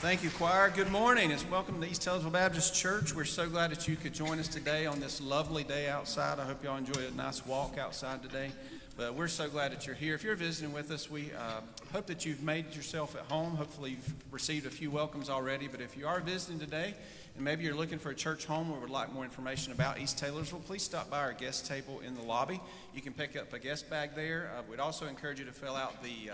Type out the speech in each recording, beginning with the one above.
Thank you, choir. Good morning. It's welcome to East Taylorsville Baptist Church. We're so glad that you could join us today on this lovely day outside. I hope y'all enjoyed a nice walk outside today. But we're so glad that you're here. If you're visiting with us, we hope that you've made yourself at home. Hopefully you've received a few welcomes already. But if you are visiting today and maybe you're looking for a church home or would like more information about East Taylorsville, please stop by our guest table in the lobby. You can pick up a guest bag there. We'd also encourage you to fill out the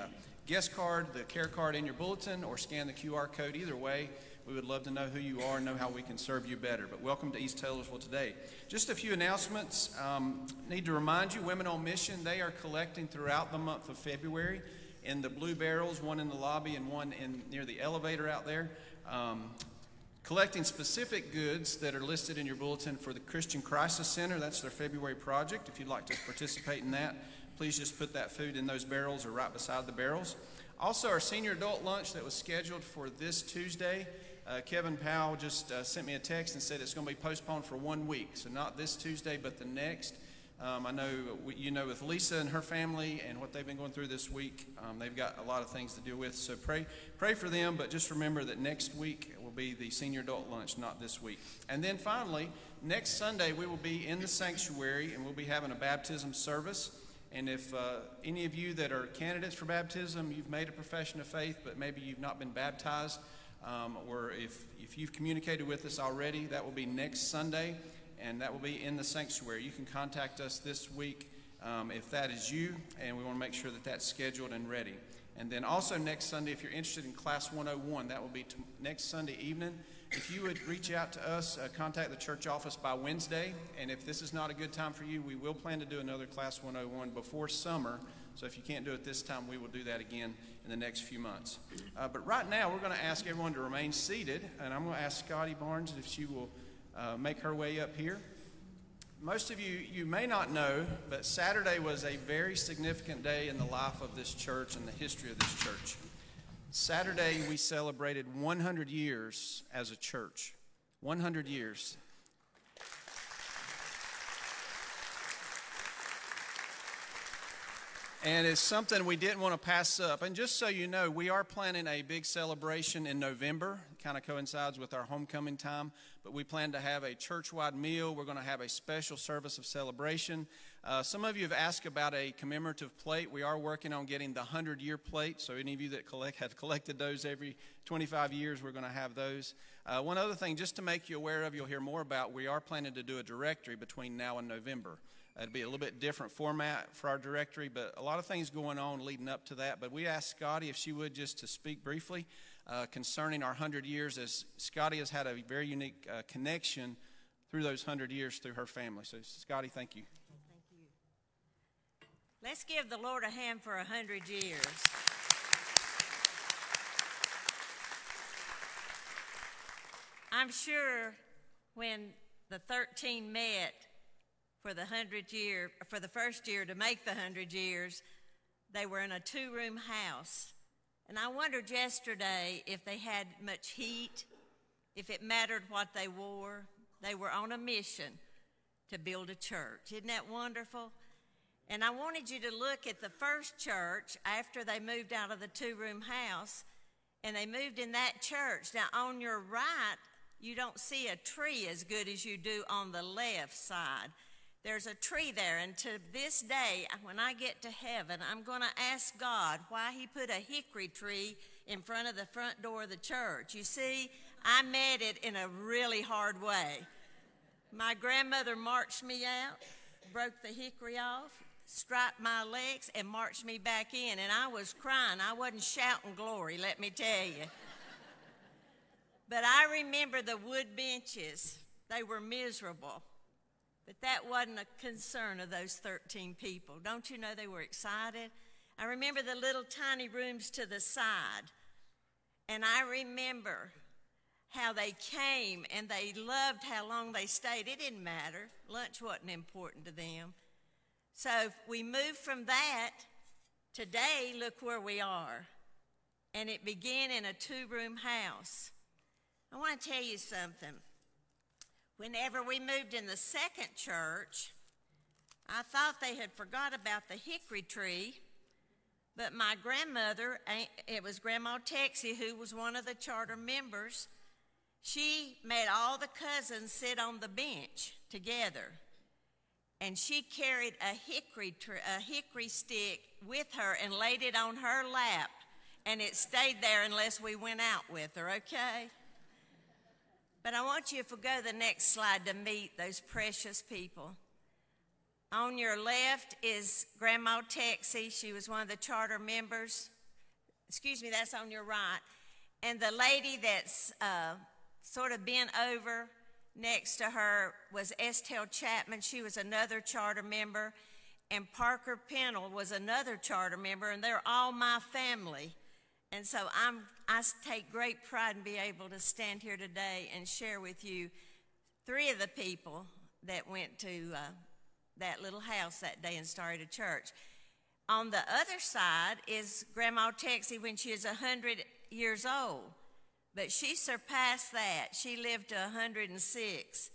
guest card, the care card in your bulletin, or scan the QR code. Either way, we would love to know who you are and know how we can serve you better. But welcome to East Taylorsville today. Just a few announcements. Need to remind you, Women on Mission, they are collecting throughout the month of February in the blue barrels, one in the lobby and one in near the elevator out there. Collecting specific goods that are listed in your bulletin for the Christian Crisis Center. That's their February project. If you'd like to participate in that, please just put that food in those barrels or right beside the barrels. Also, our senior adult lunch that was scheduled for this Tuesday, Kevin Powell just sent me a text and said it's going to be postponed for 1 week. So not this Tuesday, but the next. I know, you know, with Lisa and her family and what they've been going through this week, they've got a lot of things to deal with. So pray for them, but just remember that next week will be the senior adult lunch, not this week. And then finally, next Sunday we will be in the sanctuary and we'll be having a baptism service. And if any of you that are candidates for baptism, you've made a profession of faith, but maybe you've not been baptized, or if you've communicated with us already, that will be next Sunday. And that will be in the sanctuary. You can contact us this week if that is you, and we want to make sure that that's scheduled and ready. And then also next Sunday, if you're interested in Class 101, that will be next Sunday evening. If you would reach out to us, contact the church office by Wednesday, and if this is not a good time for you, we will plan to do another Class 101 before summer. So if you can't do it this time, we will do that again in the next few months. But right now, we're going to ask everyone to remain seated, and I'm going to ask Scotty Barnes if she will make her way up here. Most of you may not know, but Saturday was a very significant day in the life of this church and the history of this church. Saturday, we celebrated 100 years as a church. 100 years. And it's something we didn't want to pass up. And just so you know, we are planning a big celebration in November. It kind of coincides with our homecoming time. But we plan to have a church-wide meal. We're going to have a special service of celebration. Some of you have asked about a commemorative plate. We are working on getting the 100-year plate. So any of you that have collected those every 25 years, we're going to have those. One other thing, just to make you aware of, you'll hear more about, we are planning to do a directory between now and November. It'd be a little bit different format for our directory, but a lot of things going on leading up to that. But we asked Scotty if she would just to speak briefly concerning our 100 years, as Scotty has had a very unique connection through those 100 years through her family. So, Scotty, thank you. Thank you. Let's give the Lord a hand for 100 years. I'm sure when the 13 met, for the first year to make the 100 years, they were in a two-room house. And I wondered yesterday if they had much heat, if it mattered what they wore. They were on a mission to build a church. Isn't that wonderful? And I wanted you to look at the first church after they moved out of the two-room house, and they moved in that church. Now, on your right, you don't see a tree as good as you do on the left side. There's a tree there, and to this day, when I get to heaven, I'm going to ask God why he put a hickory tree in front of the front door of the church. You see, I met it in a really hard way. My grandmother marched me out, broke the hickory off, striped my legs, and marched me back in, and I was crying. I wasn't shouting glory, let me tell you. But I remember the wood benches. They were miserable. But that wasn't a concern of those 13 people. Don't you know they were excited? I remember the little tiny rooms to the side. And I remember how they came and they loved how long they stayed. It didn't matter. Lunch wasn't important to them. So we moved from that. Today, look where we are. And it began in a two-room house. I want to tell you something. Whenever we moved in the second church, I thought they had forgot about the hickory tree, but my grandmother, it was Grandma Texie, who was one of the charter members, she made all the cousins sit on the bench together, and she carried a hickory stick with her and laid it on her lap, and it stayed there unless we went out with her, okay? But I want you, if we go to the next slide, to meet those precious people. On your left is Grandma Texie. She was one of the charter members. Excuse me, that's on your right. And the lady that's sort of bent over next to her was Estelle Chapman. She was another charter member. And Parker Pennell was another charter member, and they're all my family. And so I take great pride in being able to stand here today and share with you three of the people that went to that little house that day and started a church. On the other side is Grandma Texie when she was 100 years old, but she surpassed that. She lived to 106,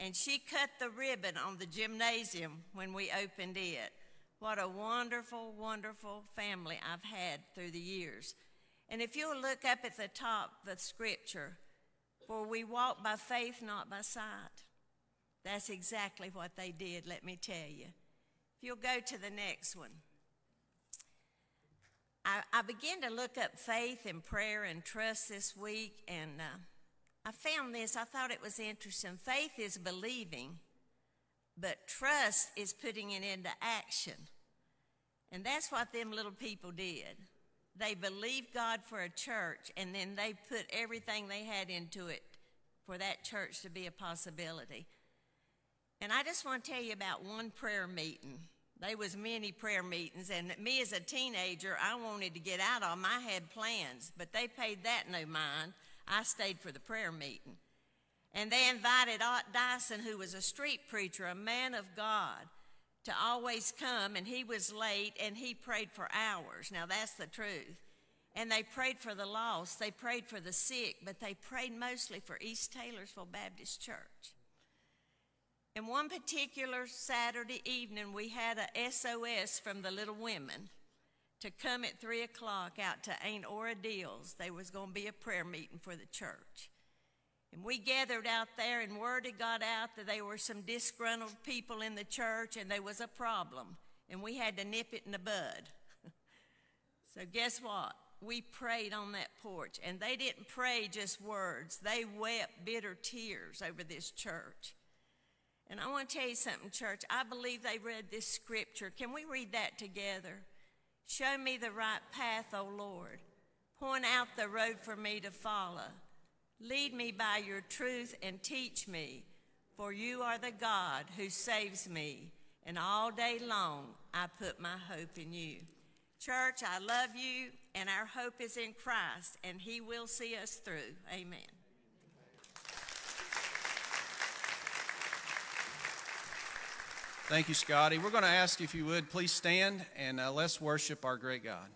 and she cut the ribbon on the gymnasium when we opened it. What a wonderful, wonderful family I've had through the years. And if you'll look up at the top of the scripture, for we walk by faith, not by sight. That's exactly what they did, let me tell you. If you'll go to the next one. I began to look up faith and prayer and trust this week, and I found this. I thought it was interesting. Faith is believing, but trust is putting it into action. And that's what them little people did. They believed God for a church, and then they put everything they had into it for that church to be a possibility. And I just want to tell you about one prayer meeting. There was many prayer meetings, and me as a teenager, I wanted to get out of them. I had plans, but they paid that no mind. I stayed for the prayer meeting. And they invited Art Dyson, who was a street preacher, a man of God, to always come, and he was late, and he prayed for hours. Now, that's the truth. And they prayed for the lost. They prayed for the sick, but they prayed mostly for East Taylorsville Baptist Church. And one particular Saturday evening, we had a SOS from the little women to come at 3 o'clock out to Ain't Ora Deals. There was going to be a prayer meeting for the church. And we gathered out there, and word had got out that there were some disgruntled people in the church, and there was a problem, and we had to nip it in the bud. So guess what? We prayed on that porch, and they didn't pray just words. They wept bitter tears over this church. And I want to tell you something, church. I believe they read this scripture. Can we read that together? Show me the right path, O Lord. Point out the road for me to follow. Lead me by your truth and teach me, for you are the God who saves me, and all day long I put my hope in you. Church, I love you, and our hope is in Christ, and he will see us through. Amen. Thank you, Scotty. We're going to ask if you would please stand, and let's worship our great God.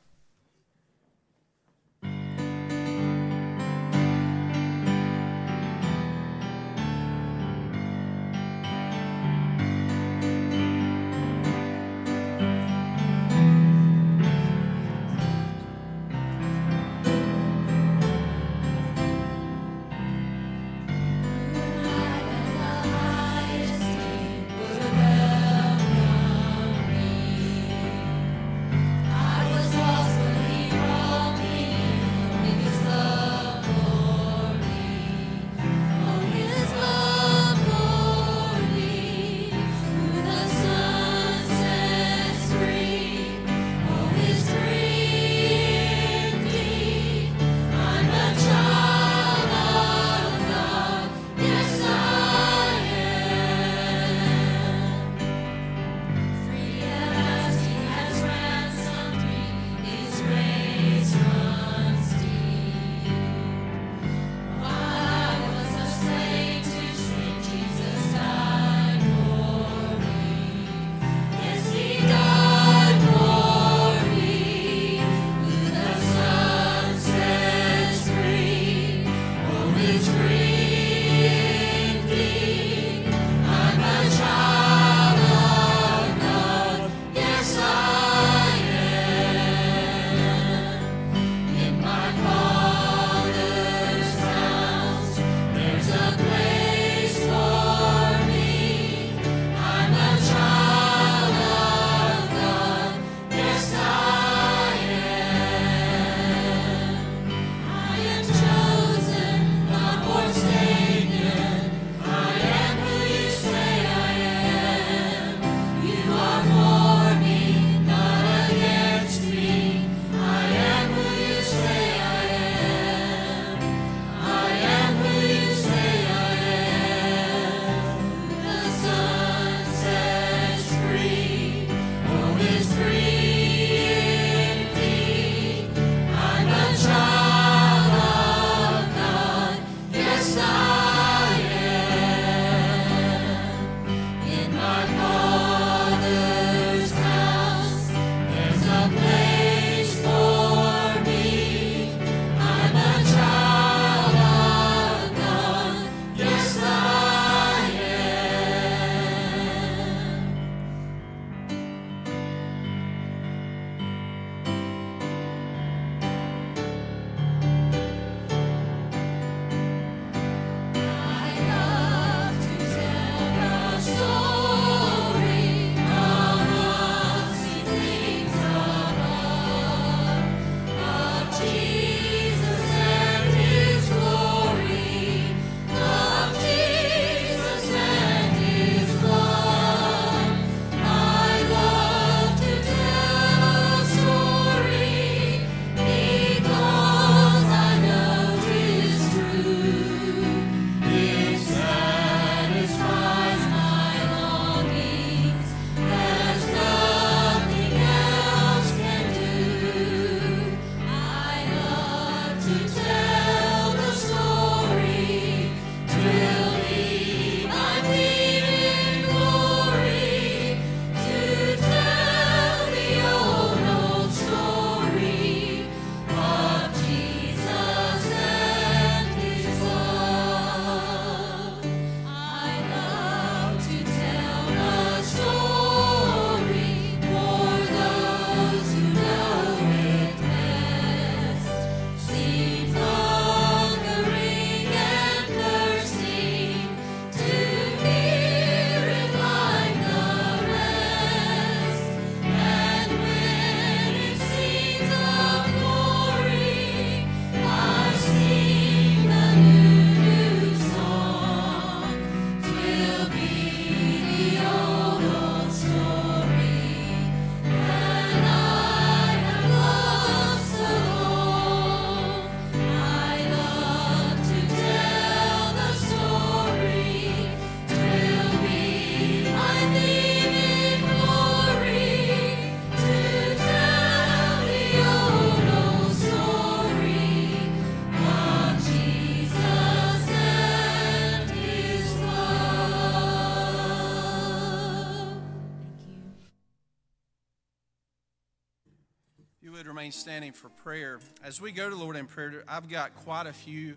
remain standing for prayer. As we go to the Lord in prayer, I've got quite a few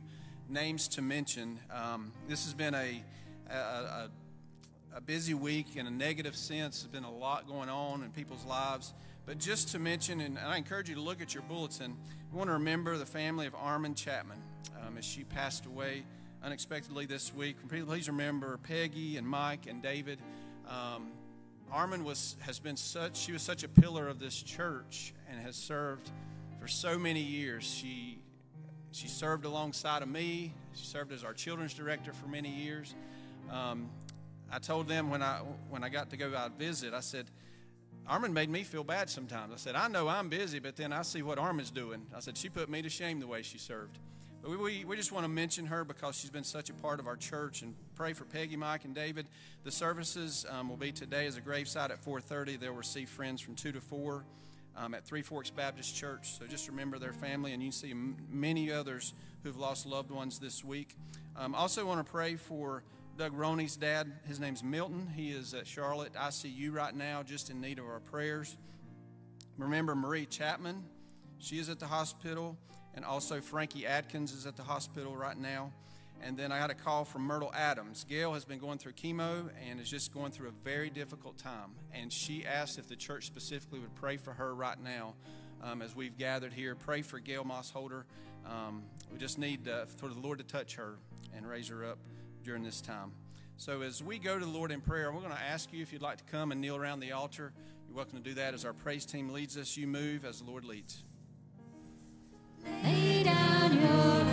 names to mention. This has been a busy week in a negative sense. There's been a lot going on in people's lives. But just to mention, and I encourage you to look at your bulletin, we want to remember the family of Armin Chapman as she passed away unexpectedly this week. Please remember Peggy and Mike and David. Armin was such a pillar of this church and has served for so many years. She served alongside of me. She served as our children's director for many years. I told them when I got to go out visit, I said, Armin made me feel bad sometimes. I said, I know I'm busy, but then I see what Armin's doing. I said, she put me to shame the way she served. But we just want to mention her because she's been such a part of our church, and pray for Peggy, Mike, and David. The services will be today as a graveside at 4:30. They'll receive friends from 2 to 4 at Three Forks Baptist Church. So just remember their family, and you can see many others who've lost loved ones this week. Also want to pray for Doug Roney's dad. His name's Milton. He is at Charlotte ICU right now, just in need of our prayers. Remember Marie Chapman. She is at the hospital. And also Frankie Atkins is at the hospital right now. And then I got a call from Myrtle Adams. Gail has been going through chemo and is just going through a very difficult time. And she asked if the church specifically would pray for her right now as we've gathered here. Pray for Gail Mossholder. We just need for the Lord to touch her and raise her up during this time. So as we go to the Lord in prayer, we're going to ask you if you'd like to come and kneel around the altar. You're welcome to do that as our praise team leads us. You move as the Lord leads. Lay down your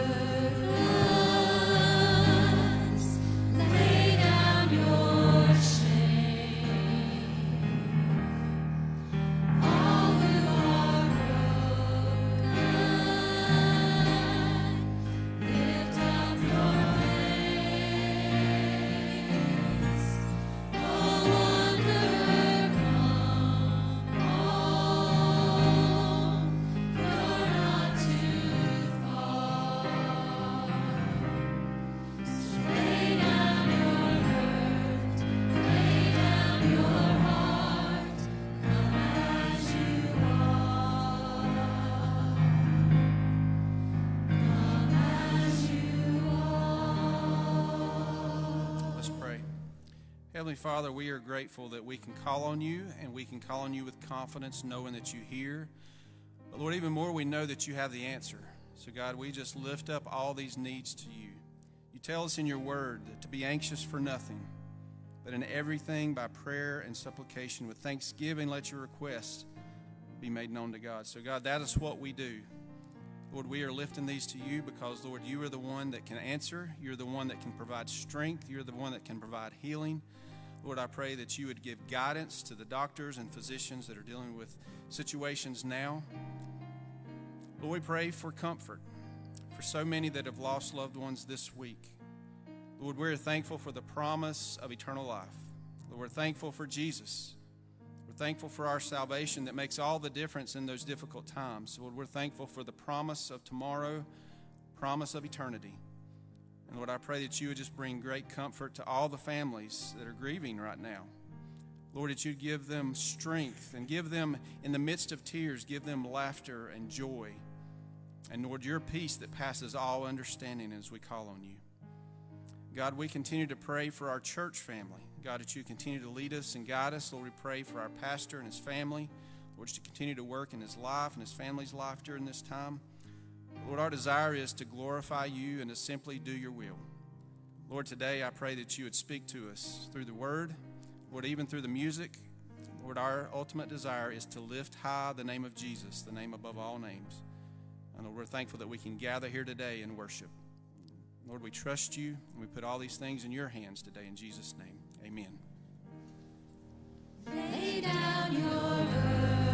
burdens, lay down your shame, all who are broken, lift up your hands, oh wanderer, come home. Heavenly Father, we are grateful that we can call on you, and we can call on you with confidence, knowing that you hear. But Lord, even more, we know that you have the answer. So God, we just lift up all these needs to you. You tell us in your word that to be anxious for nothing, but in everything by prayer and supplication with thanksgiving, let your requests be made known to God. So God, that is what we do. Lord, we are lifting these to you because, Lord, you are the one that can answer. You're the one that can provide strength. You're the one that can provide healing. Lord, I pray that you would give guidance to the doctors and physicians that are dealing with situations now. Lord, we pray for comfort for so many that have lost loved ones this week. Lord, we're thankful for the promise of eternal life. Lord, we're thankful for Jesus. We're thankful for our salvation that makes all the difference in those difficult times. Lord, we're thankful for the promise of tomorrow, promise of eternity. And Lord, I pray that you would just bring great comfort to all the families that are grieving right now. Lord, that you'd give them strength and give them, in the midst of tears, give them laughter and joy. And Lord, your peace that passes all understanding as we call on you. God, we continue to pray for our church family. God, that you continue to lead us and guide us. Lord, we pray for our pastor and his family. Lord, that you continue to work in his life and his family's life during this time. Lord, our desire is to glorify you and to simply do your will. Lord, today I pray that you would speak to us through the word, Lord, even through the music. Lord, our ultimate desire is to lift high the name of Jesus, the name above all names. And Lord, we're thankful that we can gather here today and worship. Lord, we trust you, and we put all these things in your hands today in Jesus' name. Amen. Lay down your burden.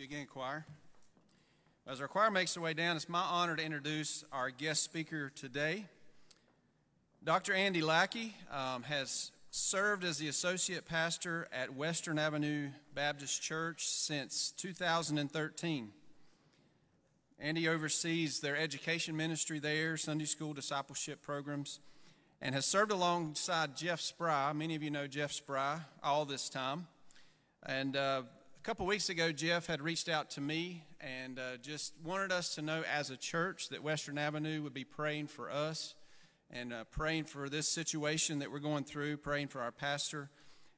you again, choir. As our choir makes their way down, it's my honor to introduce our guest speaker today. Dr. Andy Lackey has served as the associate pastor at Western Avenue Baptist Church since 2013. Andy oversees their education ministry there, Sunday school discipleship programs, and has served alongside Jeff Spry. Many of you know Jeff Spry all this time. And a couple weeks ago, Jeff had reached out to me and just wanted us to know as a church that Western Avenue would be praying for us and praying for this situation that we're going through, praying for our pastor.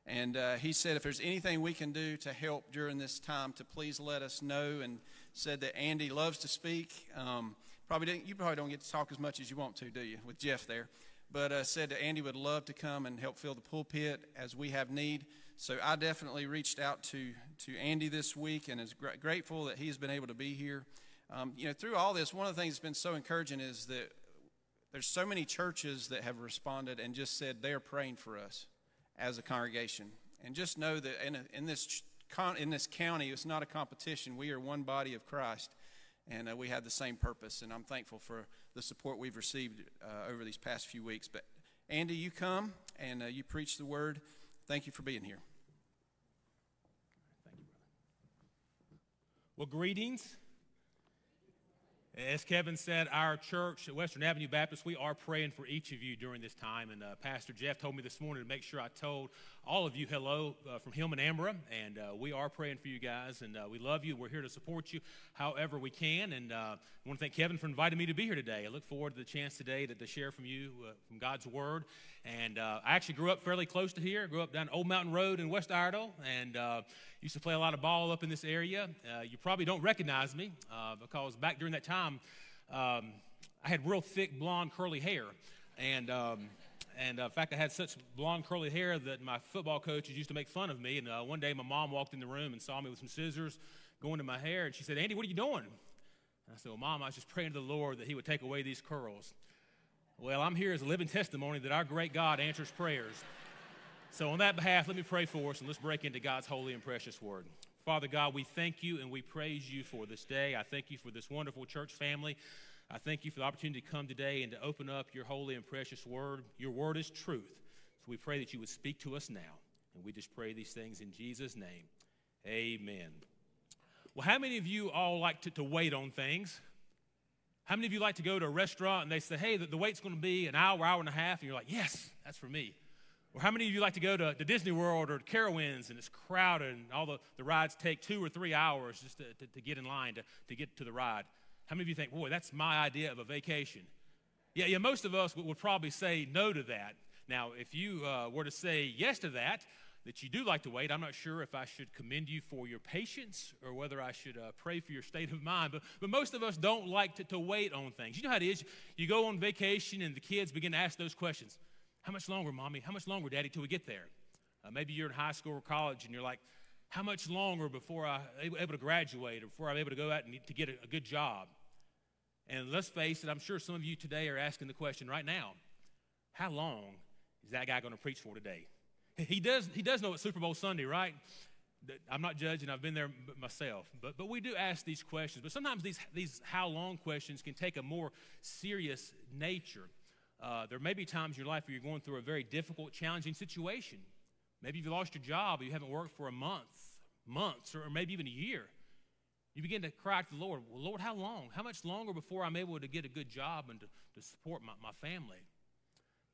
And he said if there's anything we can do to help during this time to please let us know, and said that Andy loves to speak. You probably don't get to talk as much as you want to, do you, with Jeff there? But said that Andy would love to come and help fill the pulpit as we have need. So I definitely reached out to Andy this week and is grateful that he's been able to be here. Through all this, one of the things that's been so encouraging is that there's so many churches that have responded and just said they're praying for us as a congregation. And just know that in this county, it's not a competition. We are one body of Christ, and we have the same purpose. And I'm thankful for the support we've received over these past few weeks. But Andy, you come and you preach the word. Thank you for being here. Thank you, brother. Well, greetings. As Kevin said, our church at Western Avenue Baptist, we are praying for each of you during this time. And Pastor Jeff told me this morning to make sure I told all of you hello from Hillman Ambra. And we are praying for you guys. And we love you. We're here to support you however we can. And I want to thank Kevin for inviting me to be here today. I look forward to the chance today to share from you from God's Word. And I actually grew up fairly close to here. I grew up down Old Mountain Road in West Iredell. And used to play a lot of ball up in this area. You probably don't recognize me because back during that time, I had real thick blonde curly hair. And in fact, I had such blonde curly hair that my football coaches used to make fun of me. And one day my mom walked in the room and saw me with some scissors going to my hair. And she said, "Andy, what are you doing?" And I said, "Well, Mom, I was just praying to the Lord that he would take away these curls." Well, I'm here as a living testimony that our great God answers prayers. So on that behalf, let me pray for us, and let's break into God's holy and precious word. Father God, we thank you and we praise you for this day. I thank you for this wonderful church family. I thank you for the opportunity to come today and to open up your holy and precious word. Your word is truth. So we pray that you would speak to us now. And we just pray these things in Jesus' name. Amen. Well, how many of you all like to wait on things? How many of you like to go to a restaurant and they say, "Hey, the wait's going to be an hour, hour and a half," and you're like, "Yes, that's for me." Or how many of you like to go to Disney World or to Carowinds and it's crowded and all the rides take 2 or 3 hours just to get in line to get to the ride? How many of you think, "Boy, that's my idea of a vacation"? Yeah, most of us would probably say no to that. Now, if you were to say yes to that you do like to wait, I'm not sure if I should commend you for your patience or whether I should pray for your state of mind. But most of us don't like to wait on things. You know how it is. You go on vacation and the kids begin to ask those questions. "How much longer, Mommy? How much longer, Daddy, till we get there?" Maybe you're in high school or college, and you're like, "How much longer before I'm able to graduate or before I'm able to go out and to get a good job?" And let's face it, I'm sure some of you today are asking the question right now, how long is that guy going to preach for today? He does know it's Super Bowl Sunday, right? I'm not judging. I've been there myself. But we do ask these questions. But sometimes these how long questions can take a more serious nature. There may be times in your life where you're going through a very difficult, challenging situation. Maybe you've lost your job or you haven't worked for a month, or maybe even a year. You begin to cry out to the Lord, "Well, Lord, how long? How much longer before I'm able to get a good job and to support my family?"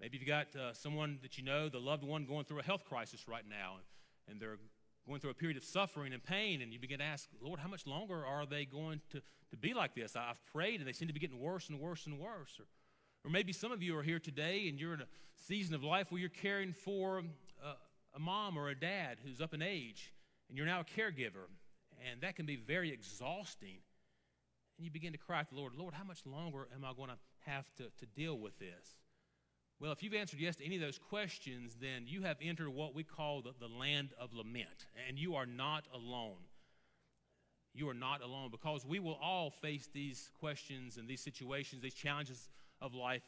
Maybe you've got someone that you know, the loved one, going through a health crisis right now, and they're going through a period of suffering and pain, and you begin to ask, "Lord, how much longer are they going to be like this? I've prayed, and they seem to be getting worse and worse and worse." Or maybe some of you are here today and you're in a season of life where you're caring for a mom or a dad who's up in age, and you're now a caregiver, and that can be very exhausting. And you begin to cry out to the Lord, "Lord, how much longer am I going to have to deal with this?" Well, if you've answered yes to any of those questions, then you have entered what we call the land of lament, and you are not alone. You are not alone, because we will all face these questions and these situations, these challenges of life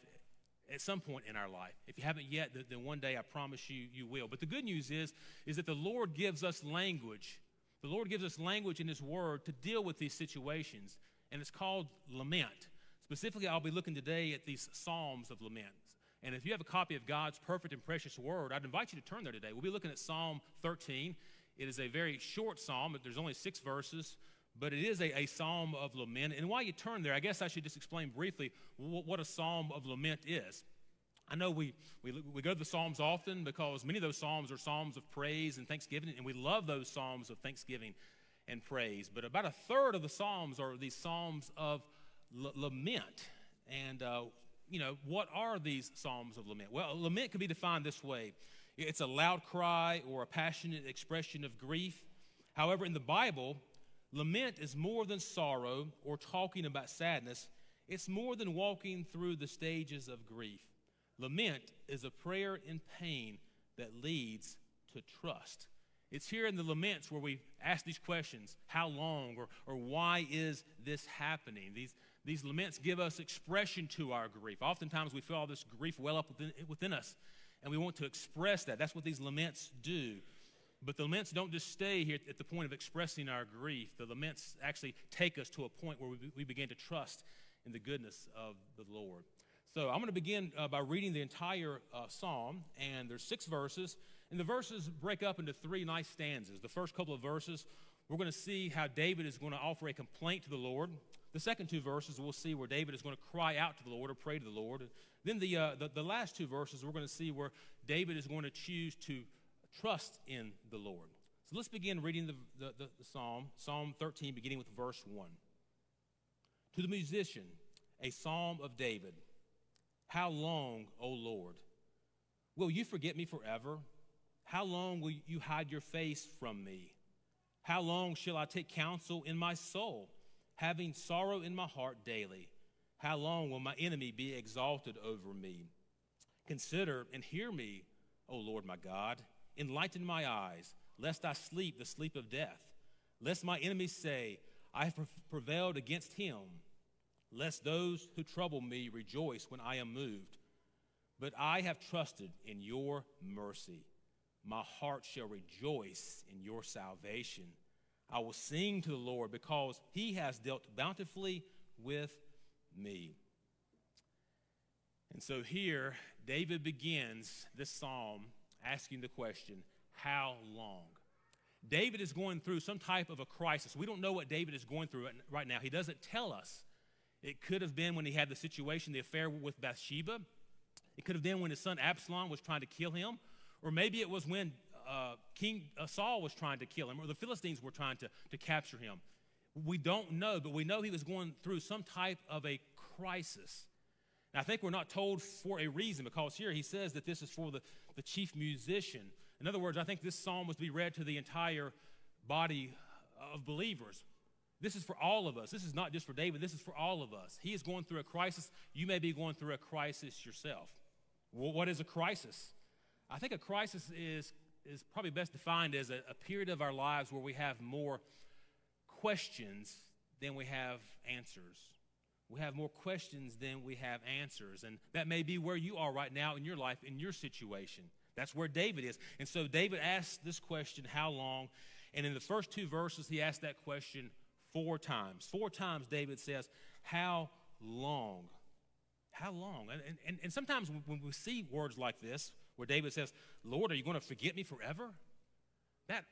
at some point in our life. If you haven't yet, then one day I promise you will. But the good news is that the Lord gives us language The Lord gives us language in His Word to deal with these situations, and it's called lament. Specifically, I'll be looking today at these Psalms of Lament. And if you have a copy of God's perfect and precious Word, I'd invite you to turn there today. We'll be looking at Psalm 13. It is a very short psalm. There's only 6 verses, but it is a psalm of lament. And while you turn there, I guess I should just explain briefly what a psalm of lament is. I know we go to the Psalms often because many of those Psalms are Psalms of praise and thanksgiving, and we love those Psalms of thanksgiving and praise. But about a third of the Psalms are these Psalms of lament. And, what are these Psalms of lament? Well, lament can be defined this way. It's a loud cry or a passionate expression of grief. However, in the Bible, lament is more than sorrow or talking about sadness. It's more than walking through the stages of grief. Lament is a prayer in pain that leads to trust. It's here in the laments where we ask these questions, how long or why is this happening? These laments give us expression to our grief. Oftentimes we feel all this grief well up within us, and we want to express that. That's what these laments do. But the laments don't just stay here at the point of expressing our grief. The laments actually take us to a point where we begin to trust in the goodness of the Lord. So I'm going to begin by reading the entire psalm, and there's 6 verses, and the verses break up into 3 nice stanzas. The first couple of verses, we're going to see how David is going to offer a complaint to the Lord. The second 2 verses, we'll see where David is going to cry out to the Lord or pray to the Lord. Then the last 2 verses, we're going to see where David is going to choose to trust in the Lord. So let's begin reading the psalm, Psalm 13, beginning with verse 1. To the musician, a psalm of David. How long, O Lord, will you forget me forever? How long will you hide your face from me? How long shall I take counsel in my soul, having sorrow in my heart daily? How long will my enemy be exalted over me? Consider and hear me, O Lord my God. Enlighten my eyes, lest I sleep the sleep of death. Lest my enemies say, I have prevailed against him. Lest those who trouble me rejoice when I am moved. But I have trusted in your mercy. My heart shall rejoice in your salvation. I will sing to the Lord because he has dealt bountifully with me. And so here, David begins this psalm asking the question, how long? David is going through some type of a crisis. We don't know what David is going through right now. He doesn't tell us. It could have been when he had the situation, the affair with Bathsheba. It could have been when his son Absalom was trying to kill him. Or maybe it was when King Saul was trying to kill him, or the Philistines were trying to capture him. We don't know, but we know he was going through some type of a crisis. And I think we're not told for a reason, because here he says that this is for the chief musician. In other words, I think this psalm was to be read to the entire body of believers. This is for all of us. This is not just for David. This is for all of us. He is going through a crisis. You may be going through a crisis yourself. Well, what is a crisis? I think a crisis is probably best defined as a period of our lives where we have more questions than we have answers. We have more questions than we have answers. And that may be where you are right now in your life, in your situation. That's where David is. And so David asks this question, how long? And in the first 2 verses, he asked that question 4 times. 4 times David says, how long? How long? And sometimes when we see words like this, where David says, Lord, are you going to forget me forever? That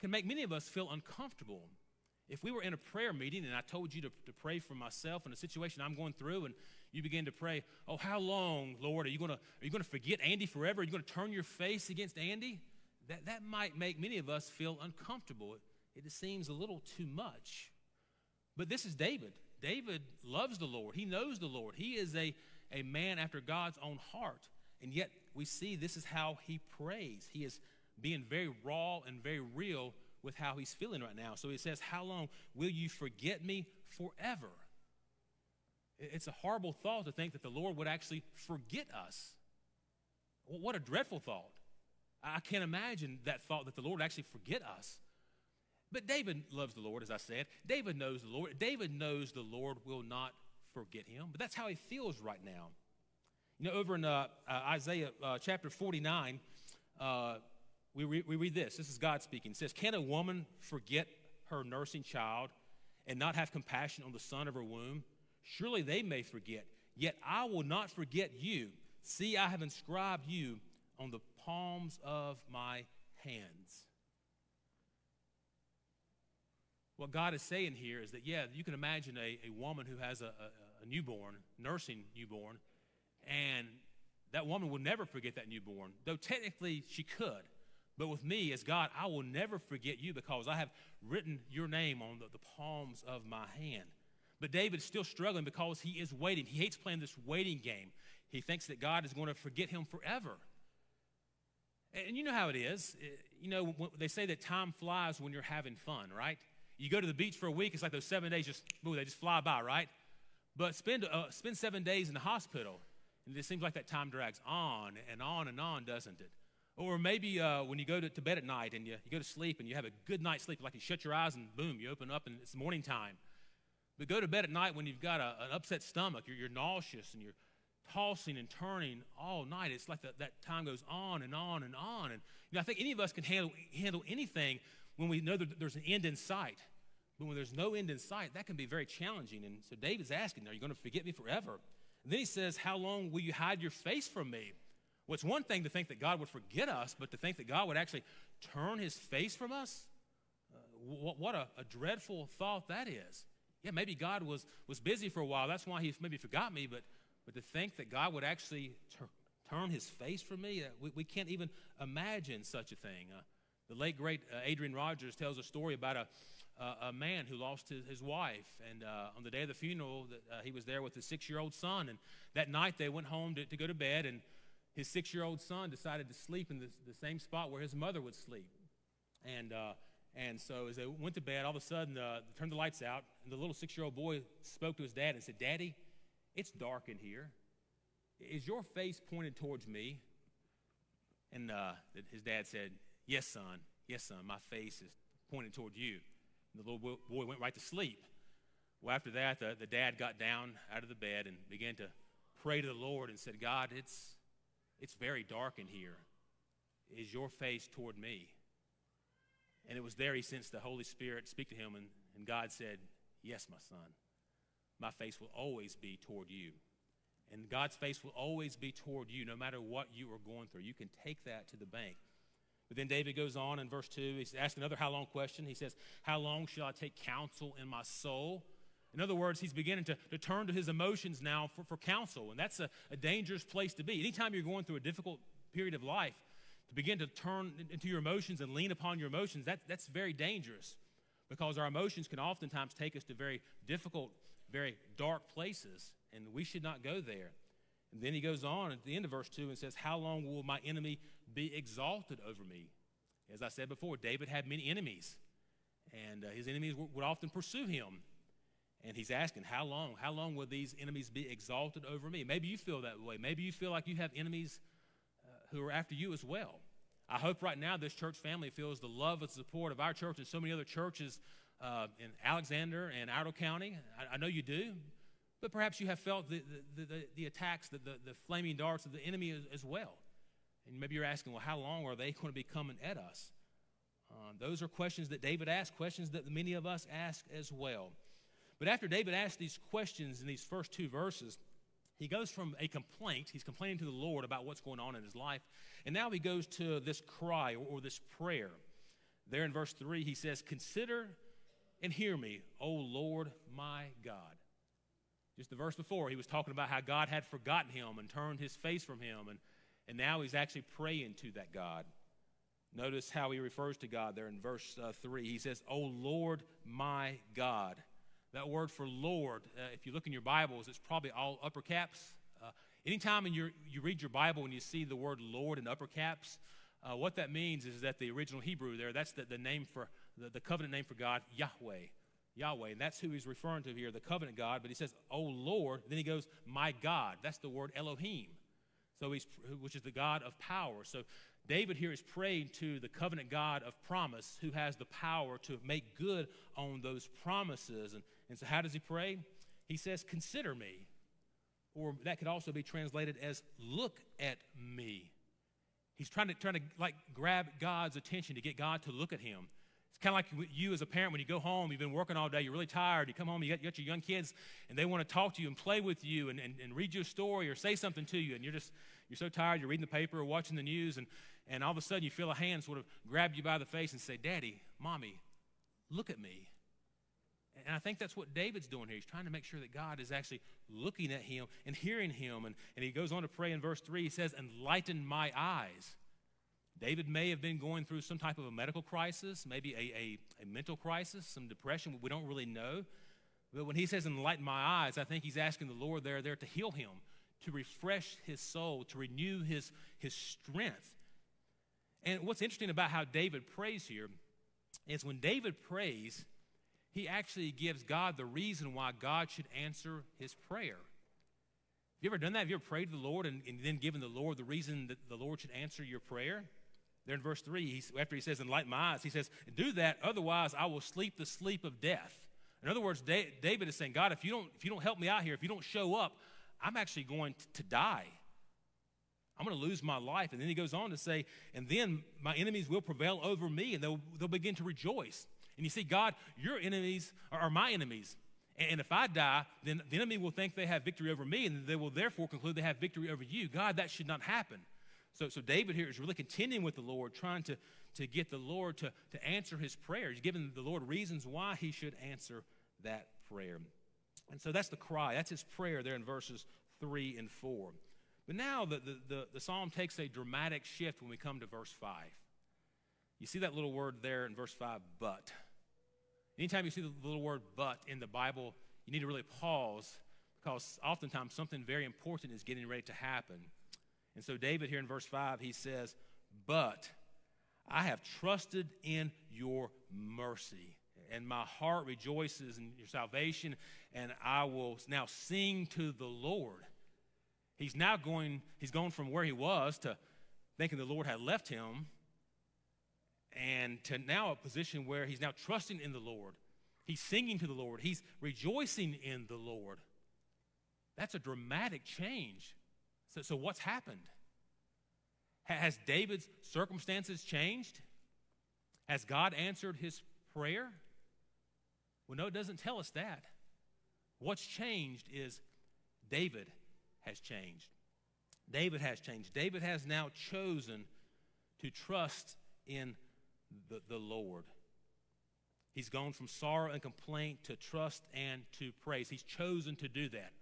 can make many of us feel uncomfortable. If we were in a prayer meeting and I told you to pray for myself and the situation I'm going through, and you begin to pray, oh, how long, Lord? Are you going to forget Andy forever? Are you going to turn your face against Andy? That might make many of us feel uncomfortable. It just seems a little too much. But this is David. David loves the Lord. He knows the Lord. He is a man after God's own heart. And yet we see this is how he prays. He is being very raw and very real with how he's feeling right now. So he says, how long will you forget me forever? It's a horrible thought to think that the Lord would actually forget us. What a dreadful thought. I can't imagine that thought, that the Lord would actually forget us. But David loves the Lord, as I said. David knows the Lord. David knows the Lord will not forget him. But that's how he feels right now. Over in Isaiah chapter 49, we read this. This is God speaking. It says, can a woman forget her nursing child and not have compassion on the son of her womb? Surely they may forget, yet I will not forget you. See, I have inscribed you on the palms of my hands. What God is saying here is that, yeah, you can imagine a woman who has a newborn, nursing newborn, and that woman will never forget that newborn, though technically she could. But with me as God, I will never forget you because I have written your name on the palms of my hand. But David is still struggling because he is waiting. He hates playing this waiting game. He thinks that God is going to forget him forever. And you know how it is. You know, they say that time flies when you're having fun, right? You go to the beach for a week, it's like those 7 days just, boom, they just fly by, right? But spend 7 days in the hospital, and it seems like that time drags on and on and on, doesn't it? Or maybe when you go to bed at night and you go to sleep and you have a good night's sleep, like you shut your eyes and boom, you open up and it's morning time. But go to bed at night when you've got an upset stomach, you're nauseous and you're tossing and turning all night. It's like that time goes on and on and on. And you know, I think any of us can handle anything when we know that there's an end in sight. But when there's no end in sight, that can be very challenging. And so David's asking, are you going to forget me forever? And then he says, how long will you hide your face from me? Well, it's one thing to think that God would forget us, but to think that God would actually turn his face from us? What a dreadful thought that is. Yeah, maybe God was busy for a while. That's why he maybe forgot me, but to think that God would actually turn his face from me, we can't even imagine such a thing. The late, great Adrian Rogers tells a story about a man who lost his wife. And on the day of the funeral, he was there with his 6-year-old son. And that night they went home to go to bed, and his 6-year-old son decided to sleep in the same spot where his mother would sleep. And so as they went to bed, all of a sudden they turned the lights out, and the little 6-year-old boy spoke to his dad and said, Daddy, it's dark in here. Is your face pointed towards me? And his dad said, Yes, son, my face is pointed toward you. And the little boy went right to sleep. Well, after that, the dad got down out of the bed and began to pray to the Lord and said, God, it's very dark in here. Is your face toward me? And it was there he sensed the Holy Spirit speak to him, and God said, yes, my son, my face will always be toward you. And God's face will always be toward you no matter what you are going through. You can take that to the bank. But then David goes on in verse 2. He's asked another how long question. He says, how long shall I take counsel in my soul? In other words, he's beginning to turn to his emotions now for counsel, and that's a dangerous place to be. Anytime you're going through a difficult period of life, to begin to turn into your emotions and lean upon your emotions, that's very dangerous because our emotions can oftentimes take us to very difficult, very dark places, and we should not go there. And then he goes on at the end of verse 2 and says, how long will my enemy be exalted over me? As I said before, David had many enemies, and his enemies would often pursue him. And he's asking, how long will these enemies be exalted over me? Maybe you feel that way. Maybe you feel like you have enemies who are after you as well. I hope right now this church family feels the love and support of our church and so many other churches in Alexander and Iredell County. I know you do, but perhaps you have felt the attacks, the flaming darts of the enemy as well. And maybe you're asking, well, how long are they going to be coming at us? Those are questions that David asked, questions that many of us ask as well. But after David asked these questions in these first two verses, he goes from a complaint, he's complaining to the Lord about what's going on in his life, and now he goes to this cry or this prayer. There in verse 3, he says, consider and hear me, O Lord my God. Just the verse before, he was talking about how God had forgotten him and turned his face from him, and now he's actually praying to that God. Notice how he refers to God there in verse 3. He says, O Lord my God. That word for Lord, if you look in your Bibles, it's probably all upper caps. Anytime you read your Bible and you see the word Lord in upper caps, what that means is that the original Hebrew there, that's the name for, the covenant name for God, Yahweh, and that's who he's referring to here, the covenant God. But he says, O Lord, then he goes, my God. That's the word Elohim, which is the God of power. So David here is praying to the covenant God of promise who has the power to make good on those promises. And so how does he pray? He says, consider me, or that could also be translated as look at me. He's trying to like grab God's attention to get God to look at him. It's kind of like you as a parent when you go home, you've been working all day, you're really tired, you come home, you got your young kids, and they want to talk to you and play with you and read you a story or say something to you, and you're so tired, you're reading the paper or watching the news, and all of a sudden you feel a hand sort of grab you by the face and say, Daddy, Mommy, look at me. And I think that's what David's doing here. He's trying to make sure that God is actually looking at him and hearing him. And he goes on to pray in verse 3. He says, enlighten my eyes. David may have been going through some type of a medical crisis, maybe a mental crisis, some depression. We don't really know. But when he says enlighten my eyes, I think he's asking the Lord there to heal him, to refresh his soul, to renew his strength. And what's interesting about how David prays here is when David prays, he actually gives God the reason why God should answer his prayer. Have you ever done that? Have you ever prayed to the Lord and then given the Lord the reason that the Lord should answer your prayer? There in verse 3, after he says, enlighten my eyes, he says, do that, otherwise I will sleep the sleep of death. In other words, David is saying, God, if you don't help me out here, if you don't show up, I'm actually going to die. I'm going to lose my life. And then he goes on to say, and then my enemies will prevail over me, and they'll begin to rejoice. And you see, God, your enemies are my enemies. And if I die, then the enemy will think they have victory over me, and they will therefore conclude they have victory over you. God, that should not happen. So David here is really contending with the Lord, trying to get the Lord to answer his prayer. He's giving the Lord reasons why he should answer that prayer. And so that's the cry. That's his prayer there in verses 3 and 4. But now the psalm takes a dramatic shift when we come to verse 5. You see that little word there in verse 5, but. Anytime you see the little word but in the Bible, you need to really pause because oftentimes something very important is getting ready to happen. And so David here in verse 5, he says, but I have trusted in your mercy, and my heart rejoices in your salvation, and I will now sing to the Lord. He's gone from where he was to thinking the Lord had left him, and to now a position where he's now trusting in the Lord. He's singing to the Lord. He's rejoicing in the Lord. That's a dramatic change. So what's happened? Has David's circumstances changed? Has God answered his prayer? Well, no, it doesn't tell us that. What's changed is David has changed. David has changed. David has now chosen to trust in the Lord. He's gone from sorrow and complaint to trust and to praise. He's chosen to do that.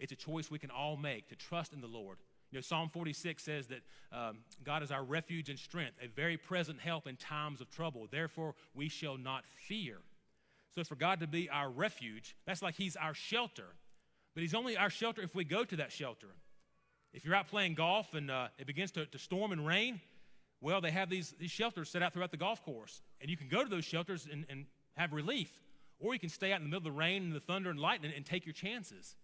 It's a choice we can all make, to trust in the Lord. You know, Psalm 46 says that God is our refuge and strength, a very present help in times of trouble. Therefore, we shall not fear. So for God to be our refuge, that's like he's our shelter. But he's only our shelter if we go to that shelter. If you're out playing golf and it begins to storm and rain, well, they have these shelters set out throughout the golf course, and you can go to those shelters and have relief, or you can stay out in the middle of the rain and the thunder and lightning and take your chances.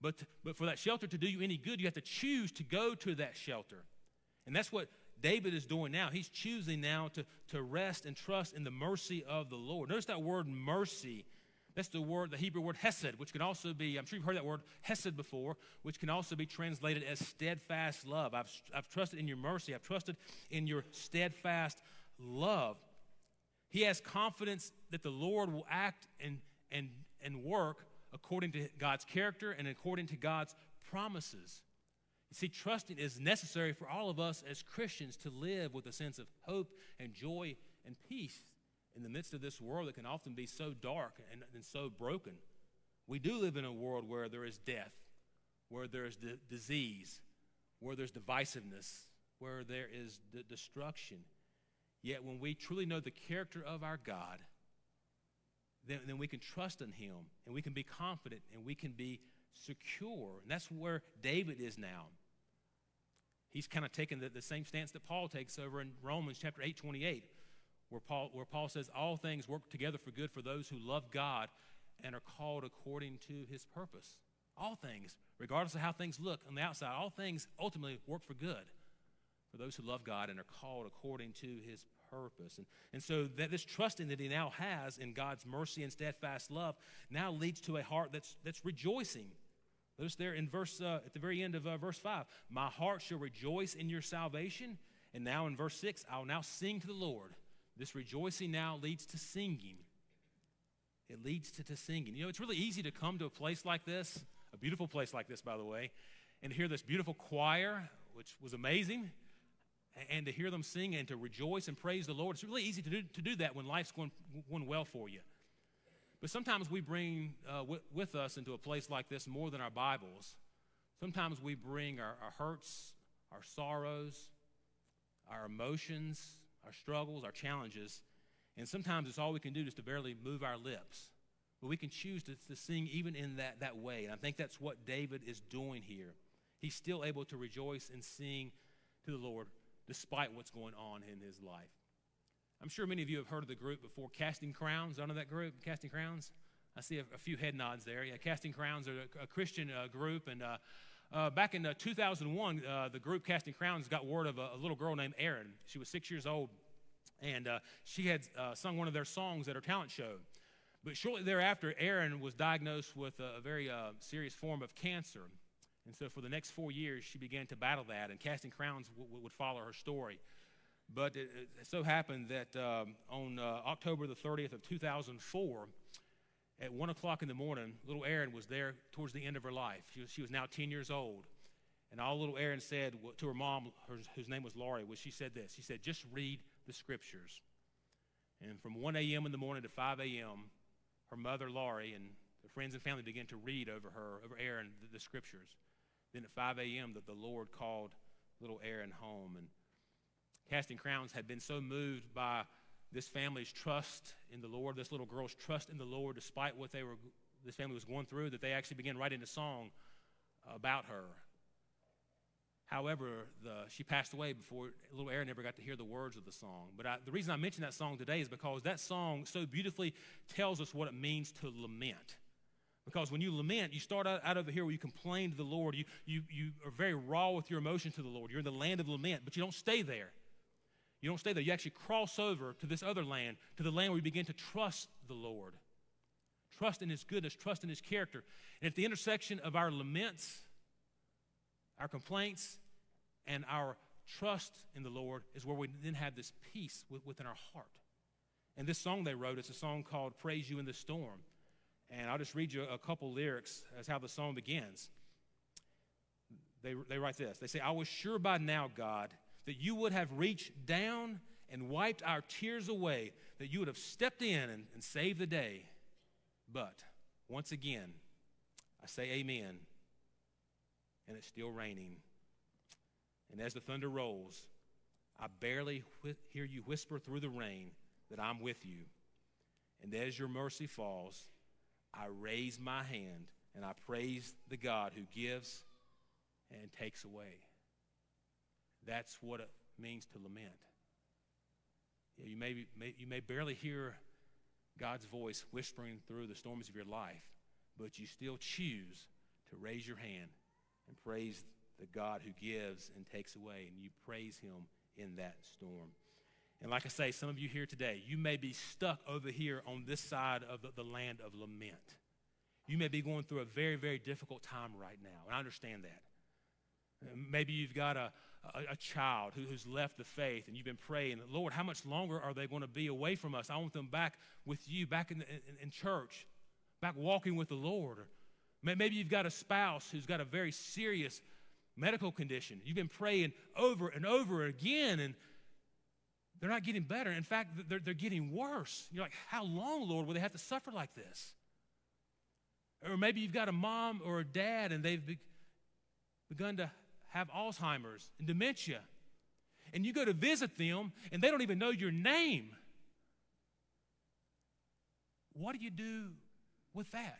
But for that shelter to do you any good, you have to choose to go to that shelter. And that's what David is doing now. He's choosing now to rest and trust in the mercy of the Lord. Notice that word mercy. That's the Hebrew word hesed, which can also be, I'm sure you've heard that word hesed before, which can also be translated as steadfast love. I've trusted in your mercy. I've trusted in your steadfast love. He has confidence that the Lord will act and work according to God's character and according to God's promises. You see, trusting is necessary for all of us as Christians to live with a sense of hope and joy and peace. In the midst of this world that can often be so dark and so broken, we do live in a world where there is death, where there is disease, where there's divisiveness, where there is destruction. Yet when we truly know the character of our God, then we can trust in him, and we can be confident, and we can be secure. And that's where David is now. He's kind of taken the same stance that Paul takes over in Romans chapter 8:28. Where Paul says, all things work together for good for those who love God and are called according to his purpose. All things, regardless of how things look on the outside, all things ultimately work for good for those who love God and are called according to his purpose. And so that this trusting that he now has in God's mercy and steadfast love now leads to a heart that's rejoicing. Notice there in verse, at the very end of verse 5, my heart shall rejoice in your salvation. And now in verse 6, I'll now sing to the Lord. This rejoicing now leads to singing. It leads to singing. You know, it's really easy to come to a place like this, a beautiful place like this, by the way, and to hear this beautiful choir, which was amazing, and to hear them sing and to rejoice and praise the Lord. It's really easy to do that when life's going well for you. But sometimes we bring with us into a place like this more than our Bibles. Sometimes we bring our hurts, our sorrows, our emotions, our struggles, our challenges. And sometimes it's all we can do is to barely move our lips. But we can choose to sing even in that way. And I think that's what David is doing here. He's still able to rejoice and sing to the Lord despite what's going on in his life. I'm sure many of you have heard of the group before, Casting Crowns. I know that group, Casting Crowns. I see a few head nods there. Yeah, Casting Crowns are a Christian group. And back in 2001, the group Casting Crowns got word of a little girl named Erin. She was 6 years old, and she had sung one of their songs at her talent show. But shortly thereafter, Erin was diagnosed with a very serious form of cancer. And so for the next 4 years, she began to battle that, and Casting Crowns would follow her story. But it so happened that on October the 30th of 2004, at 1 o'clock in the morning, little Erin was there towards the end of her life. She was now 10 years old. And all little Erin said to her mom, whose name was Laurie, was she said this. She said, just read the scriptures. And from 1 a.m. in the morning to 5 a.m., her mother, Laurie, and her friends and family began to read over Erin, the scriptures. Then at 5 a.m., the Lord called little Erin home. And Casting Crowns had been so moved by this family's trust in the Lord, this little girl's trust in the Lord, despite what this family was going through, that they actually began writing a song about her. However, she passed away before little Erin ever got to hear the words of the song. But the reason I mention that song today is because that song so beautifully tells us what it means to lament. Because when you lament, you start out over here where you complain to the Lord. You are very raw with your emotions to the Lord. You're in the land of lament, but you don't stay there. You don't stay there. You actually cross over to this other land, to the land where you begin to trust the Lord. Trust in his goodness, trust in his character. And at the intersection of our laments, our complaints, and our trust in the Lord is where we then have this peace within our heart. And this song they wrote, it's a song called Praise You in the Storm. And I'll just read you a couple lyrics as how the song begins. They write this. They say, I was sure by now, God, that you would have reached down and wiped our tears away, that you would have stepped in and saved the day. But once again, I say amen, and it's still raining. And as the thunder rolls, I barely hear you whisper through the rain that I'm with you. And as your mercy falls, I raise my hand, and I praise the God who gives and takes away. That's what it means to lament. You may barely hear God's voice whispering through the storms of your life, but you still choose to raise your hand and praise the God who gives and takes away, and you praise him in that storm. And like I say, some of you here today, you may be stuck over here on this side of the land of lament. You may be going through a very, very difficult time right now, and I understand that. Maybe you've got a child who's left the faith, and you've been praying, Lord, how much longer are they going to be away from us? I want them back with you, back in church, back walking with the Lord. Maybe you've got a spouse who's got a very serious medical condition. You've been praying over and over again, and they're not getting better. In fact, they're getting worse. You're like, how long, Lord, will they have to suffer like this? Or maybe you've got a mom or a dad, and they've begun to have Alzheimer's and dementia, and you go to visit them, and they don't even know your name. What do you do with that?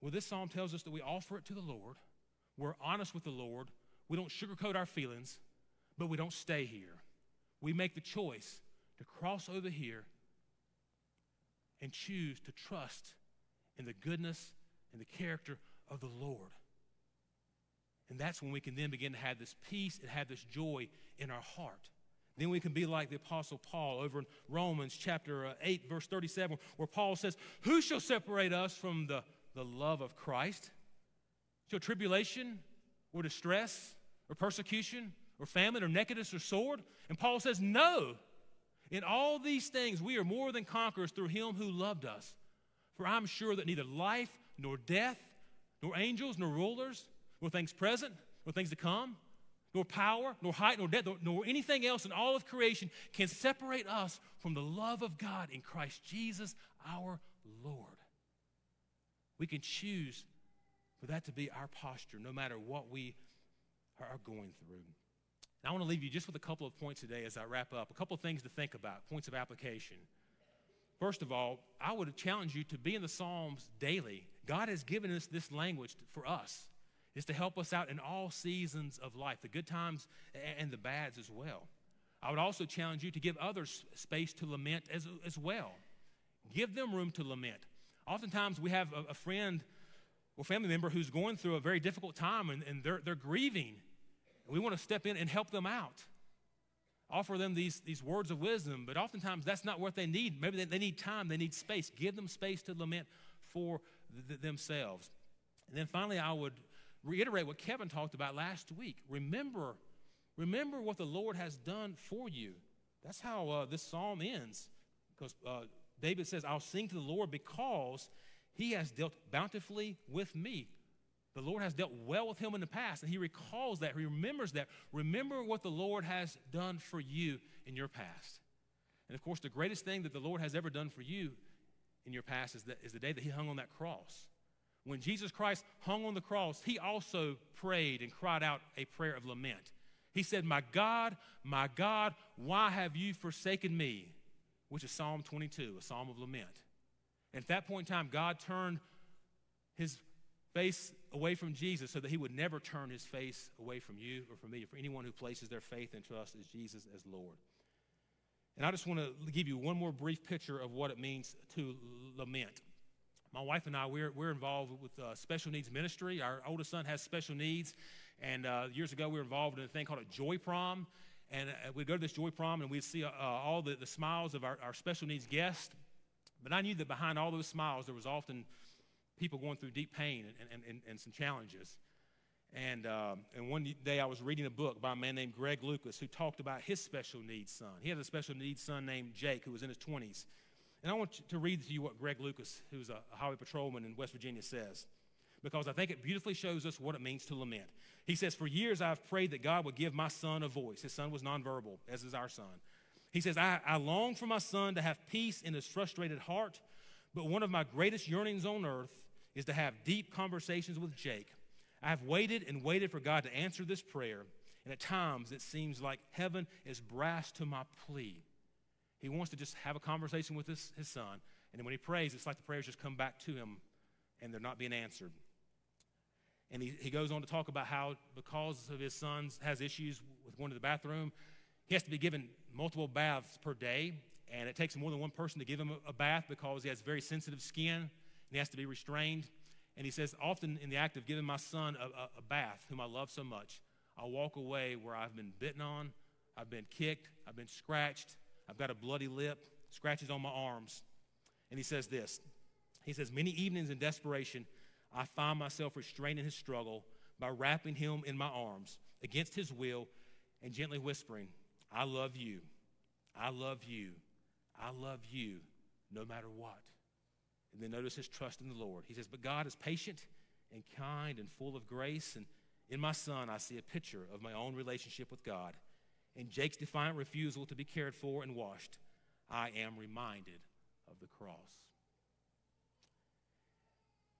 Well, this psalm tells us that we offer it to the Lord. We're honest with the Lord. We don't sugarcoat our feelings, but we don't stay here. We make the choice to cross over here and choose to trust in the goodness and the character of the Lord. And that's when we can then begin to have this peace and have this joy in our heart. Then we can be like the Apostle Paul over in Romans chapter 8, verse 37, where Paul says, who shall separate us from the the love of Christ. Shall tribulation or distress or persecution or famine or nakedness or sword? And Paul says, no. In all these things we are more than conquerors through him who loved us. For I'm sure that neither life nor death nor angels nor rulers nor things present nor things to come nor power nor height nor depth nor anything else in all of creation can separate us from the love of God in Christ Jesus our Lord. We can choose for that to be our posture no matter what we are going through. And I want to leave you just with a couple of points today as I wrap up, a couple of things to think about, points of application. First of all, I would challenge you to be in the Psalms daily. God has given us this language for us. It's to help us out in all seasons of life, the good times and the bads as well. I would also challenge you to give others space to lament as well. Give them room to lament. Oftentimes we have a friend or family member who's going through a very difficult time and they're grieving. We want to step in and help them out, offer them these words of wisdom, but oftentimes that's not what they need. Maybe they need time, they need space. Give them space to lament for themselves. And then finally, I would reiterate what Kevin talked about last week. Remember what the Lord has done for you. That's how this psalm ends, because David says, I'll sing to the Lord because he has dealt bountifully with me. The Lord has dealt well with him in the past, and he recalls that. He remembers that. Remember what the Lord has done for you in your past. And, of course, the greatest thing that the Lord has ever done for you in your past is the day that he hung on that cross. When Jesus Christ hung on the cross, he also prayed and cried out a prayer of lament. He said, my God, why have you forsaken me? Which is Psalm 22, a psalm of lament. And at that point in time, God turned his face away from Jesus so that he would never turn his face away from you or from me, or for anyone who places their faith and trust as Jesus as Lord. And I just want to give you one more brief picture of what it means to lament. My wife and I, we're involved with special needs ministry. Our oldest son has special needs, and years ago we were involved in a thing called a joy prom. And we'd go to this joy prom, and we'd see all the smiles of our special needs guests. But I knew that behind all those smiles there was often people going through deep pain and some challenges. And one day I was reading a book by a man named Greg Lucas who talked about his special needs son. He had a special needs son named Jake who was in his 20s. And I want to read to you what Greg Lucas, who's a highway patrolman in West Virginia, says, because I think it beautifully shows us what it means to lament. He says, for years I've prayed that God would give my son a voice. His son was nonverbal, as is our son. He says, I long for my son to have peace in his frustrated heart, but one of my greatest yearnings on earth is to have deep conversations with Jake. I have waited and waited for God to answer this prayer, and at times it seems like heaven is brass to my plea. He wants to just have a conversation with his son, and then when he prays, it's like the prayers just come back to him, and they're not being answered. And he goes on to talk about how because of his son has issues with going to the bathroom, he has to be given multiple baths per day, and it takes more than one person to give him a bath because he has very sensitive skin. And he has to be restrained. And he says, often in the act of giving my son a bath, whom I love so much, I walk away where I've been bitten on, I've been kicked, I've been scratched, I've got a bloody lip, scratches on my arms. And he says this. He says, many evenings in desperation, I find myself restraining his struggle by wrapping him in my arms against his will and gently whispering, I love you, I love you, I love you, no matter what. And then notice his trust in the Lord. He says, but God is patient and kind and full of grace. And in my son, I see a picture of my own relationship with God. In Jake's defiant refusal to be cared for and washed, I am reminded of the cross.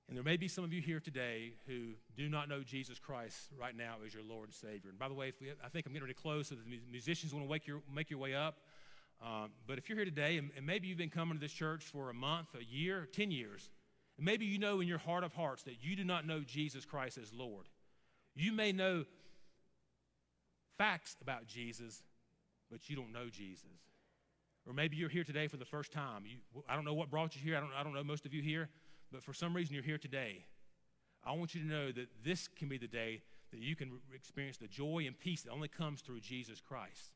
And there may be some of you here today who do not know Jesus Christ right now as your Lord and Savior. And by the way, I think I'm getting ready to close, so the musicians want to make your way up. But if you're here today, and maybe you've been coming to this church for a month, a year, 10 years, and maybe you know in your heart of hearts that you do not know Jesus Christ as Lord. You may know facts about Jesus, but you don't know Jesus. Or maybe you're here today for the first time. I don't know what brought you here. I don't know most of you here, but for some reason you're here today. I want you to know that this can be the day that you can experience the joy and peace that only comes through Jesus Christ.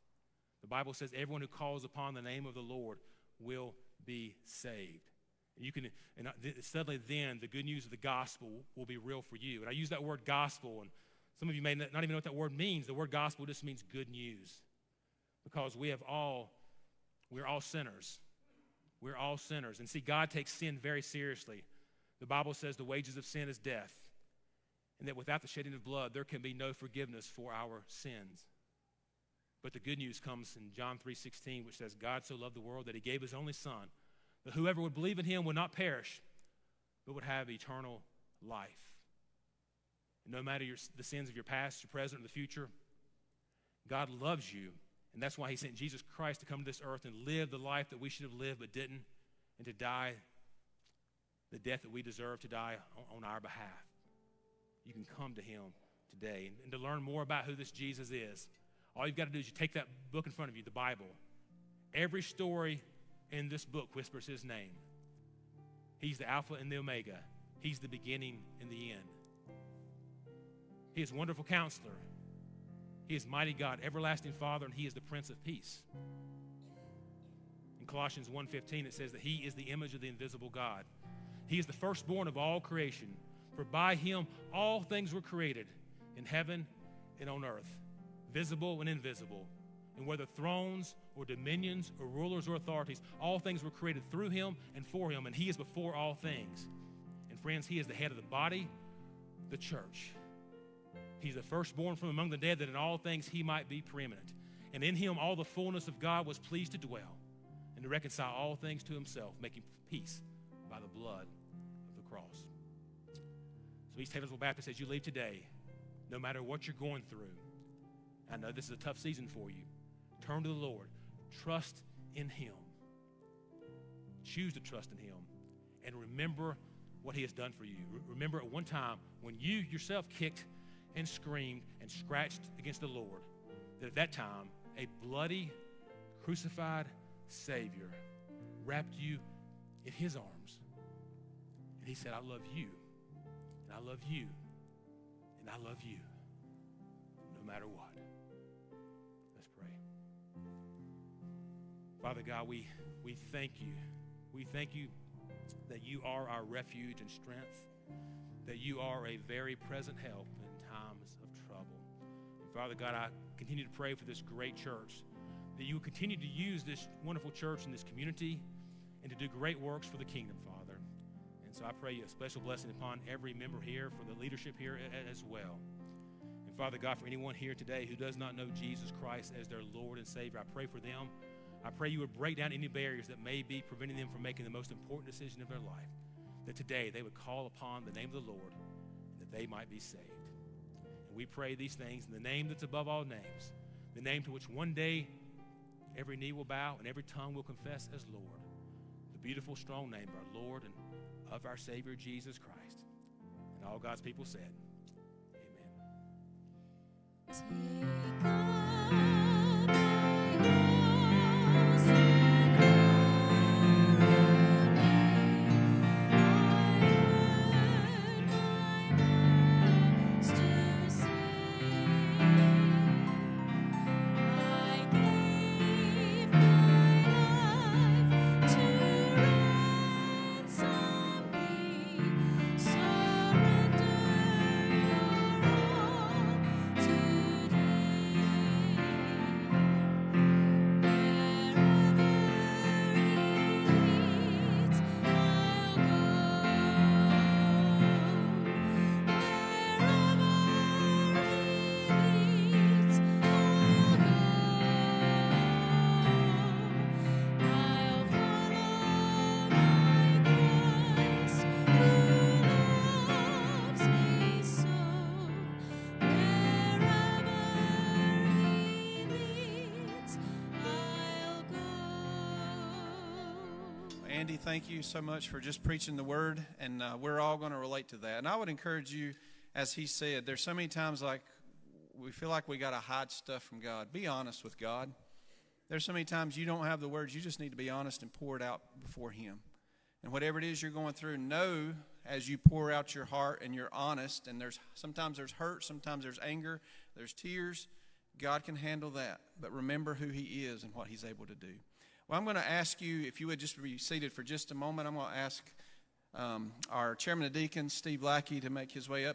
The Bible says everyone who calls upon the name of the Lord will be saved. You can, and suddenly then the good news of the gospel will be real for you. And I use that word gospel, and some of you may not even know what that word means. The word gospel just means good news, because we're all sinners. We're all sinners. And see, God takes sin very seriously. The Bible says the wages of sin is death, and that without the shedding of blood, there can be no forgiveness for our sins. But the good news comes in John 3:16, which says, God so loved the world that he gave his only son, that whoever would believe in him would not perish, but would have eternal life. And no matter the sins of your past, your present, and the future, God loves you. And that's why he sent Jesus Christ to come to this earth and live the life that we should have lived but didn't, and to die the death that we deserve to die on our behalf. You can come to him today. And to learn more about who this Jesus is, all you've got to do is you take that book in front of you, the Bible. Every story in this book whispers his name. He's the Alpha and the Omega. He's the beginning and the end. He is Wonderful Counselor. He is Mighty God, Everlasting Father, and he is the Prince of Peace. In Colossians 1:15, it says that he is the image of the invisible God. He is the firstborn of all creation, for by him all things were created, in heaven and on earth, visible and invisible. And whether thrones or dominions or rulers or authorities, all things were created through him and for him, and he is before all things. And friends, he is the head of the body, the church. He's the firstborn from among the dead, that in all things he might be preeminent. And in him all the fullness of God was pleased to dwell, and to reconcile all things to himself, making peace by the blood of the cross. So East Taylorsville Baptist, as you leave today, no matter what you're going through, I know this is a tough season for you, turn to the Lord. Trust in him. Choose to trust in him. And remember what he has done for you. Remember at one time when you yourself kicked and screamed and scratched against the Lord, that at that time a bloody, crucified Savior wrapped you in his arms. And he said, I love you, and I love you, and I love you, no matter what. Let's pray. Father God, we thank you. We thank you that you are our refuge and strength, that you are a very present help in times of trouble. And Father God, I continue to pray for this great church, that you will continue to use this wonderful church and this community and to do great works for the kingdom, Father. And so I pray a special blessing upon every member here, for the leadership here as well. And Father God, for anyone here today who does not know Jesus Christ as their Lord and Savior, I pray for them. I pray you would break down any barriers that may be preventing them from making the most important decision of their life, that today they would call upon the name of the Lord, that they might be saved. And we pray these things in the name that's above all names, the name to which one day every knee will bow and every tongue will confess as Lord, the beautiful, strong name of our Lord and of our Savior, Jesus Christ. And all God's people said, amen. Andy, thank you so much for just preaching the word, and we're all going to relate to that. And I would encourage you, as he said, there's so many times like we feel like we got to hide stuff from God. Be honest with God. There's so many times you don't have the words. You just need to be honest and pour it out before him. And whatever it is you're going through, know as you pour out your heart and you're honest, and sometimes there's hurt, sometimes there's anger, there's tears. God can handle that. But remember who he is and what he's able to do. Well, I'm going to ask you, if you would just be seated for just a moment, I'm going to ask our Chairman of Deacons, Steve Lackey, to make his way up.